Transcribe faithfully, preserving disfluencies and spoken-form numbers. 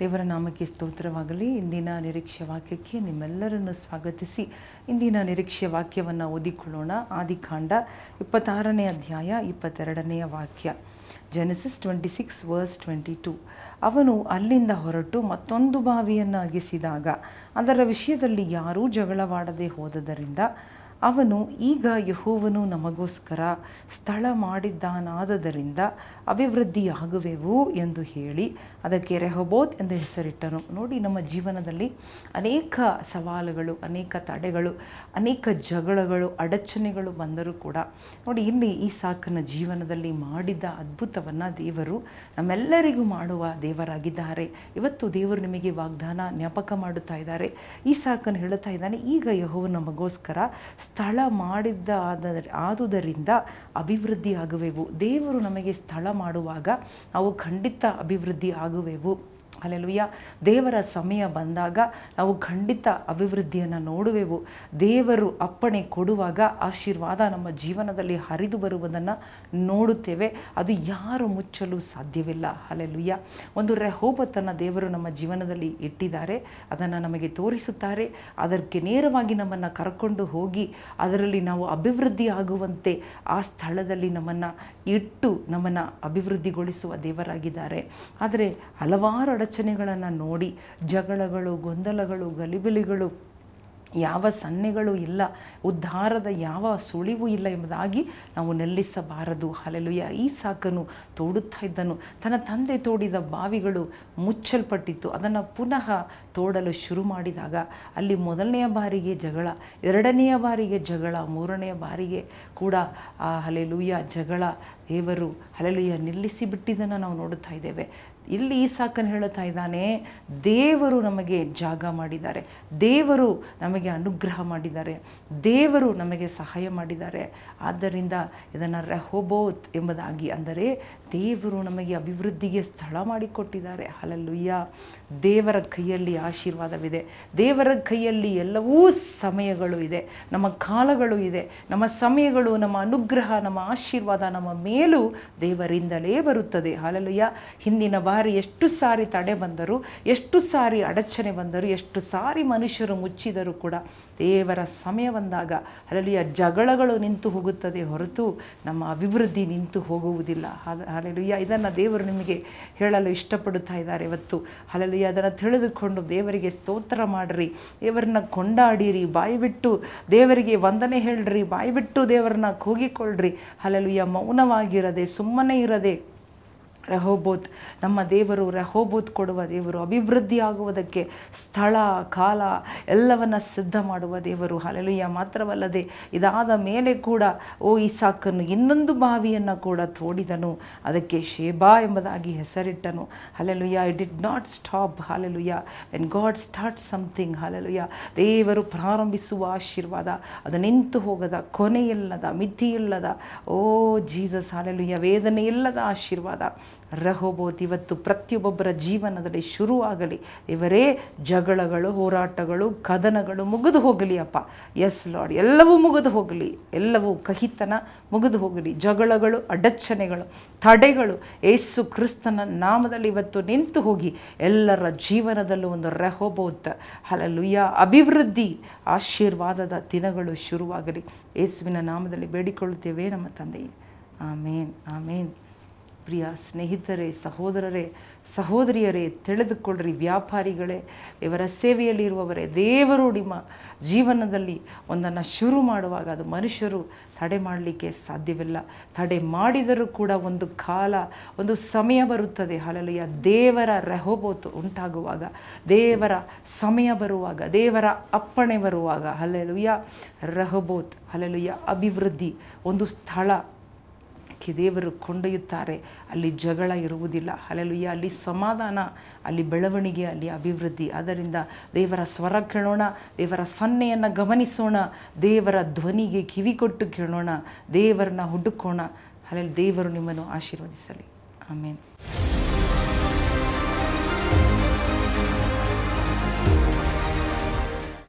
ದೇವರ ನಾಮಕ್ಕೆ ಸ್ತೋತ್ರವಾಗಲಿ. ಇಂದಿನ ನಿರೀಕ್ಷೆಯ ವಾಕ್ಯಕ್ಕೆ ನಿಮ್ಮೆಲ್ಲರನ್ನು ಸ್ವಾಗತಿಸಿ ಇಂದಿನ ನಿರೀಕ್ಷೆಯ ವಾಕ್ಯವನ್ನು ಓದಿಕೊಳ್ಳೋಣ. ಆದಿಕಾಂಡ ಇಪ್ಪತ್ತಾರನೇ ಅಧ್ಯಾಯ ಇಪ್ಪತ್ತೆರಡನೆಯ ವಾಕ್ಯ, Genesis twenty six verse twenty two. ಅವನು ಅಲ್ಲಿಂದ ಹೊರಟು ಮತ್ತೊಂದು ಬಾವಿಯನ್ನು ಅಗಿಸಿದಾಗ ಅದರ ವಿಷಯದಲ್ಲಿ ಯಾರೂ ಜಗಳವಾಡದೆ ಹೋದದರಿಂದ ಅವನು, ಈಗ ಯೆಹೋವನು ನಮಗೋಸ್ಕರ ಸ್ಥಳ ಮಾಡಿದ್ದಾನಾದದರಿಂದ ಅಭಿವೃದ್ಧಿಯಾಗುವೆವು ಎಂದು ಹೇಳಿ ಅದಕ್ಕೆ ರೆಹೋಬೋತ್ ಎಂದು ಹೆಸರಿಟ್ಟನು. ನೋಡಿ, ನಮ್ಮ ಜೀವನದಲ್ಲಿ ಅನೇಕ ಸವಾಲುಗಳು, ಅನೇಕ ತಡೆಗಳು, ಅನೇಕ ಜಗಳಗಳು, ಅಡಚಣೆಗಳು ಬಂದರೂ ಕೂಡ ನೋಡಿ, ಇಲ್ಲಿ ಈಸಾಕನ ಜೀವನದಲ್ಲಿ ಮಾಡಿದ ಅದ್ಭುತವನ್ನು ದೇವರು ನಮ್ಮೆಲ್ಲರಿಗೂ ಮಾಡುವ ದೇವರಾಗಿದ್ದಾರೆ. ಇವತ್ತು ದೇವರು ನಿಮಗೆ ವಾಗ್ದಾನ ಜ್ಞಾಪಕ ಮಾಡುತ್ತಾ ಇದ್ದಾರೆ. ಈಸಾಕನು ಹೇಳುತ್ತಾ ಇದ್ದಾನೆ, ಈಗ ಯೆಹೋವನು ನಮಗೋಸ್ಕರ ಸ್ಥಳ ಮಾಡಿದ್ದ ಆದುದರಿಂದ ಅಭಿವೃದ್ಧಿ ಆಗುವೆವು. ದೇವರು ನಮಗೆ ಸ್ಥಳ ಮಾಡುವಾಗ ನಾವು ಖಂಡಿತ ಅಭಿವೃದ್ಧಿ ಆಗುವೆವು. ಹಲ್ಲೆಲೂಯ. ದೇವರ ಸಮಯ ಬಂದಾಗ ನಾವು ಖಂಡಿತ ಅಭಿವೃದ್ಧಿಯನ್ನು ನೋಡುವೆವು. ದೇವರು ಅಪ್ಪಣೆ ಕೊಡುವಾಗ ಆಶೀರ್ವಾದ ನಮ್ಮ ಜೀವನದಲ್ಲಿ ಹರಿದು ಬರುವುದನ್ನು ನೋಡುತ್ತೇವೆ. ಅದು ಯಾರು ಮುಚ್ಚಲು ಸಾಧ್ಯವಿಲ್ಲ. ಹಲ್ಲೆಲೂಯ. ಒಂದು ರೆಹೋಬತನ್ನು ದೇವರು ನಮ್ಮ ಜೀವನದಲ್ಲಿ ಇಟ್ಟಿದ್ದಾರೆ, ಅದನ್ನು ನಮಗೆ ತೋರಿಸುತ್ತಾರೆ. ಅದಕ್ಕೆ ನೇರವಾಗಿ ನಮ್ಮನ್ನು ಕರ್ಕೊಂಡು ಹೋಗಿ ಅದರಲ್ಲಿ ನಾವು ಅಭಿವೃದ್ಧಿ ಆಗುವಂತೆ ಆ ಸ್ಥಳದಲ್ಲಿ ನಮ್ಮನ್ನು ಇಟ್ಟು ನಮ್ಮನ್ನು ಅಭಿವೃದ್ಧಿಗೊಳಿಸುವ ದೇವರಾಗಿದ್ದಾರೆ. ಆದರೆ ಹಲವಾರು ಅಡಚಣೆಗಳನ್ನು ನೋಡಿ, ಜಗಳಗಳು, ಗೊಂದಲಗಳು, ಗಲಿಬಿಲಿಗಳು, ಯಾವ ಸನ್ನೆಗಳು ಇಲ್ಲ, ಉದ್ಧಾರದ ಯಾವ ಸುಳಿವು ಇಲ್ಲ ಎಂಬುದಾಗಿ ನಾವು ನಿಲ್ಲಿಸಬಾರದು. ಹಲ್ಲೆಲೂಯ. ಈಸಾಕನು ತೋಡುತ್ತಾ ಇದ್ದನು. ತನ್ನ ತಂದೆ ತೋಡಿದ ಬಾವಿಗಳು ಮುಚ್ಚಲ್ಪಟ್ಟಿತ್ತು. ಅದನ್ನು ಪುನಃ ತೋಡಲು ಶುರು ಮಾಡಿದಾಗ ಅಲ್ಲಿ ಮೊದಲನೆಯ ಬಾರಿಗೆ ಜಗಳ, ಎರಡನೆಯ ಬಾರಿಗೆ ಜಗಳ, ಮೂರನೆಯ ಬಾರಿಗೆ ಕೂಡ ಆ ಹಲ್ಲೆಲೂಯ ಜಗಳ ದೇವರು ಹಲ್ಲೆಲೂಯ ನಿಲ್ಲಿಸಿ ಬಿಟ್ಟಿದ್ದನ್ನು ನಾವು ನೋಡುತ್ತಾ ಇದ್ದೇವೆ. ಇಲ್ಲಿ ಈಸಾಕನು ಹೇಳುತ್ತಾ ಇದ್ದಾನೆ, ದೇವರು ನಮಗೆ ಜಾಗ ಮಾಡಿದ್ದಾರೆ, ದೇವರು ನಮಗೆ ಅನುಗ್ರಹ ಮಾಡಿದ್ದಾರೆ, ದೇವರು ನಮಗೆ ಸಹಾಯ ಮಾಡಿದ್ದಾರೆ. ಆದ್ದರಿಂದ ಇದನ್ನು ರೆಹೋಬೋತ್ ಎಂಬುದಾಗಿ, ಅಂದರೆ ದೇವರು ನಮಗೆ ಅಭಿವೃದ್ಧಿಗೆ ಸ್ಥಳ ಮಾಡಿಕೊಟ್ಟಿದ್ದಾರೆ. ಹಲ್ಲೆಲೂಯಾ. ದೇವರ ಕೈಯಲ್ಲಿ ಆಶೀರ್ವಾದವಿದೆ, ದೇವರ ಕೈಯಲ್ಲಿ ಎಲ್ಲವೂ ಸಮಯಗಳು ಇದೆ, ನಮ್ಮ ಕಾಲಗಳು ಇದೆ, ನಮ್ಮ ಸಮಯಗಳು, ನಮ್ಮ ಅನುಗ್ರಹ, ನಮ್ಮ ಆಶೀರ್ವಾದ ನಮ್ಮ ಮೇಲೂ ದೇವರಿಂದಲೇ ಬರುತ್ತದೆ. ಹಲ್ಲೆಲೂಯಾ. ಹಿಂದಿನ ಬಾರಿ ಎಷ್ಟು ಸಾರಿ ತಡೆ ಬಂದರೂ, ಎಷ್ಟು ಸಾರಿ ಅಡಚಣೆ ಬಂದರೂ, ಎಷ್ಟು ಸಾರಿ ಮನುಷ್ಯರು ಮುಚ್ಚಿದರೂ ಕೂಡ ದೇವರ ಸಮಯ ಬಂದಾಗ ಹಲ್ಲೆಲೂಯಾ ಜಗಳಗಳು ನಿಂತು ಹೋಗುತ್ತದೆ ಹೊರತು ನಮ್ಮ ಅಭಿವೃದ್ಧಿ ನಿಂತು ಹೋಗುವುದಿಲ್ಲ. ಹಲ್ಲೆಲೂಯಾ. ಇದನ್ನು ದೇವರು ನಿಮಗೆ ಹೇಳಲು ಇಷ್ಟಪಡುತ್ತಾ ಇದ್ದಾರೆ ಇವತ್ತು. ಹಲ್ಲೆಲೂಯಾ. ಅದನ್ನು ತಿಳಿದುಕೊಂಡು ದೇವರಿಗೆ ಸ್ತೋತ್ರ ಮಾಡಿರಿ, ದೇವರನ್ನ ಕೊಂಡಾಡಿರಿ, ಬಾಯಿ ಬಿಟ್ಟು ದೇವರಿಗೆ ವಂದನೆ ಹೇಳ್ರಿ, ಬಾಯಿ ಬಿಟ್ಟು ದೇವರನ್ನ ಕೂಗಿಕೊಳ್ಳ್ರಿ. ಹಲ್ಲೆಲೂಯಾ. ಮೌನವಾಗಿರದೆ, ಸುಮ್ಮನೆ ಇರದೆ. ರೆಹೋಬೋತ್ ನಮ್ಮ ದೇವರು, ರೆಹೋಬೋತ್ ಕೊಡುವ ದೇವರು, ಅಭಿವೃದ್ಧಿ ಆಗುವುದಕ್ಕೆ ಸ್ಥಳ, ಕಾಲ ಎಲ್ಲವನ್ನು ಸಿದ್ಧ ಮಾಡುವ ದೇವರು. ಹಲ್ಲೆಲೂಯಾ. ಮಾತ್ರವಲ್ಲದೆ ಇದಾದ ಮೇಲೆ ಕೂಡ ಓ ಈಸಾಕನು ಇನ್ನೊಂದು ಬಾವಿಯನ್ನು ಕೂಡ ತೋಡಿದನು, ಅದಕ್ಕೆ ಶೇಬಾ ಎಂಬುದಾಗಿ ಹೆಸರಿಟ್ಟನು. Hallelujah. It did not stop. Hallelujah. When God start something, hallelujah, ದೇವರು ಪ್ರಾರಂಭಿಸುವ ಆಶೀರ್ವಾದ ಅದು ನಿಂತು ಹೋಗದ, ಕೊನೆಯಿಲ್ಲದ, ಮಿತಿಯಿಲ್ಲದ, ಓ ಜೀಸಸ್, ಹಲ್ಲೆಲೂಯಾ, ವೇದನೆಯಿಲ್ಲದ ಆಶೀರ್ವಾದ ರೆಹೋಬೋತ್ ಇವತ್ತು ಪ್ರತಿಯೊಬ್ಬೊಬ್ಬರ ಜೀವನದಲ್ಲಿ ಶುರುವಾಗಲಿ. ಇವರೇ ಜಗಳಗಳು, ಹೋರಾಟಗಳು, ಕದನಗಳು ಮುಗಿದು ಹೋಗಲಿ ಅಪ್ಪ. ಎಸ್ ಲಾರ್ಡ್, ಎಲ್ಲವೂ ಮುಗಿದು ಹೋಗಲಿ, ಎಲ್ಲವೂ ಕಹಿತನ ಮುಗಿದು ಹೋಗಲಿ, ಜಗಳಗಳು, ಅಡಚಣೆಗಳು, ತಡೆಗಳು ಯೇಸು ಕ್ರಿಸ್ತನ ನಾಮದಲ್ಲಿ ಇವತ್ತು ನಿಂತು ಹೋಗಿ ಎಲ್ಲರ ಜೀವನದಲ್ಲೂ ಒಂದು ರೆಹೋಬೋತ್, ಹಲ್ಲೆಲೂಯಾ, ಅಭಿವೃದ್ಧಿ, ಆಶೀರ್ವಾದದ ದಿನಗಳು ಶುರುವಾಗಲಿ. ಯೇಸುವಿನ ನಾಮದಲ್ಲಿ ಬೇಡಿಕೊಳ್ಳುತ್ತೇವೆ ನಮ್ಮ ತಂದೆಯೇ. ಆಮೇನ್, ಆಮೇನ್. ಪ್ರಿಯ ಸ್ನೇಹಿತರೇ, ಸಹೋದರರೇ, ಸಹೋದರಿಯರೇ, ತಿಳಿದುಕೊಳ್ಳ್ರಿ. ವ್ಯಾಪಾರಿಗಳೇ, ಇವರ ಸೇವೆಯಲ್ಲಿರುವವರೇ, ದೇವರು ನಿಮ್ಮ ಜೀವನದಲ್ಲಿ ಒಂದನ್ನು ಶುರು ಮಾಡುವಾಗ ಅದು ಮನುಷ್ಯರು ತಡೆ ಮಾಡಲಿಕ್ಕೆ ಸಾಧ್ಯವಿಲ್ಲ. ತಡೆ ಮಾಡಿದರೂ ಕೂಡ ಒಂದು ಕಾಲ, ಒಂದು ಸಮಯ ಬರುತ್ತದೆ. ಹಲ್ಲೆಲೂಯಾ. ದೇವರ ರೆಹೋಬೋತ್ ಉಂಟಾಗುವಾಗ, ದೇವರ ಸಮಯ ಬರುವಾಗ, ದೇವರ ಅಪ್ಪಣೆ ಬರುವಾಗ, ಹಲ್ಲೆಲೂಯಾ, ರೆಹೋಬೋತ್, ಹಲ್ಲೆಲೂಯಾ, ಅಭಿವೃದ್ಧಿ, ಒಂದು ಸ್ಥಳ ದೇವರು ಕೊಂಡೊಯ್ಯುತ್ತಾರೆ. ಅಲ್ಲಿ ಜಗಳ ಇರುವುದಿಲ್ಲ. ಹಲ್ಲೆಲೂಯಾ. ಅಲ್ಲಿ ಸಮಾಧಾನ, ಅಲ್ಲಿ ಬೆಳವಣಿಗೆ, ಅಲ್ಲಿ ಅಭಿವೃದ್ಧಿ. ಆದ್ದರಿಂದ ದೇವರ ಸ್ವರ ಕೇಳೋಣ, ದೇವರ ಸನ್ನೆಯನ್ನು ಗಮನಿಸೋಣ, ದೇವರ ಧ್ವನಿಗೆ ಕಿವಿ ಕೊಟ್ಟು ಕೇಳೋಣ, ದೇವರನ್ನ ಹುಡುಕೋಣ. ಹಲ್ಲೆಲೂಯಾ. ದೇವರು ನಿಮ್ಮನ್ನು ಆಶೀರ್ವದಿಸಲಿ. ಆಮೇನ್.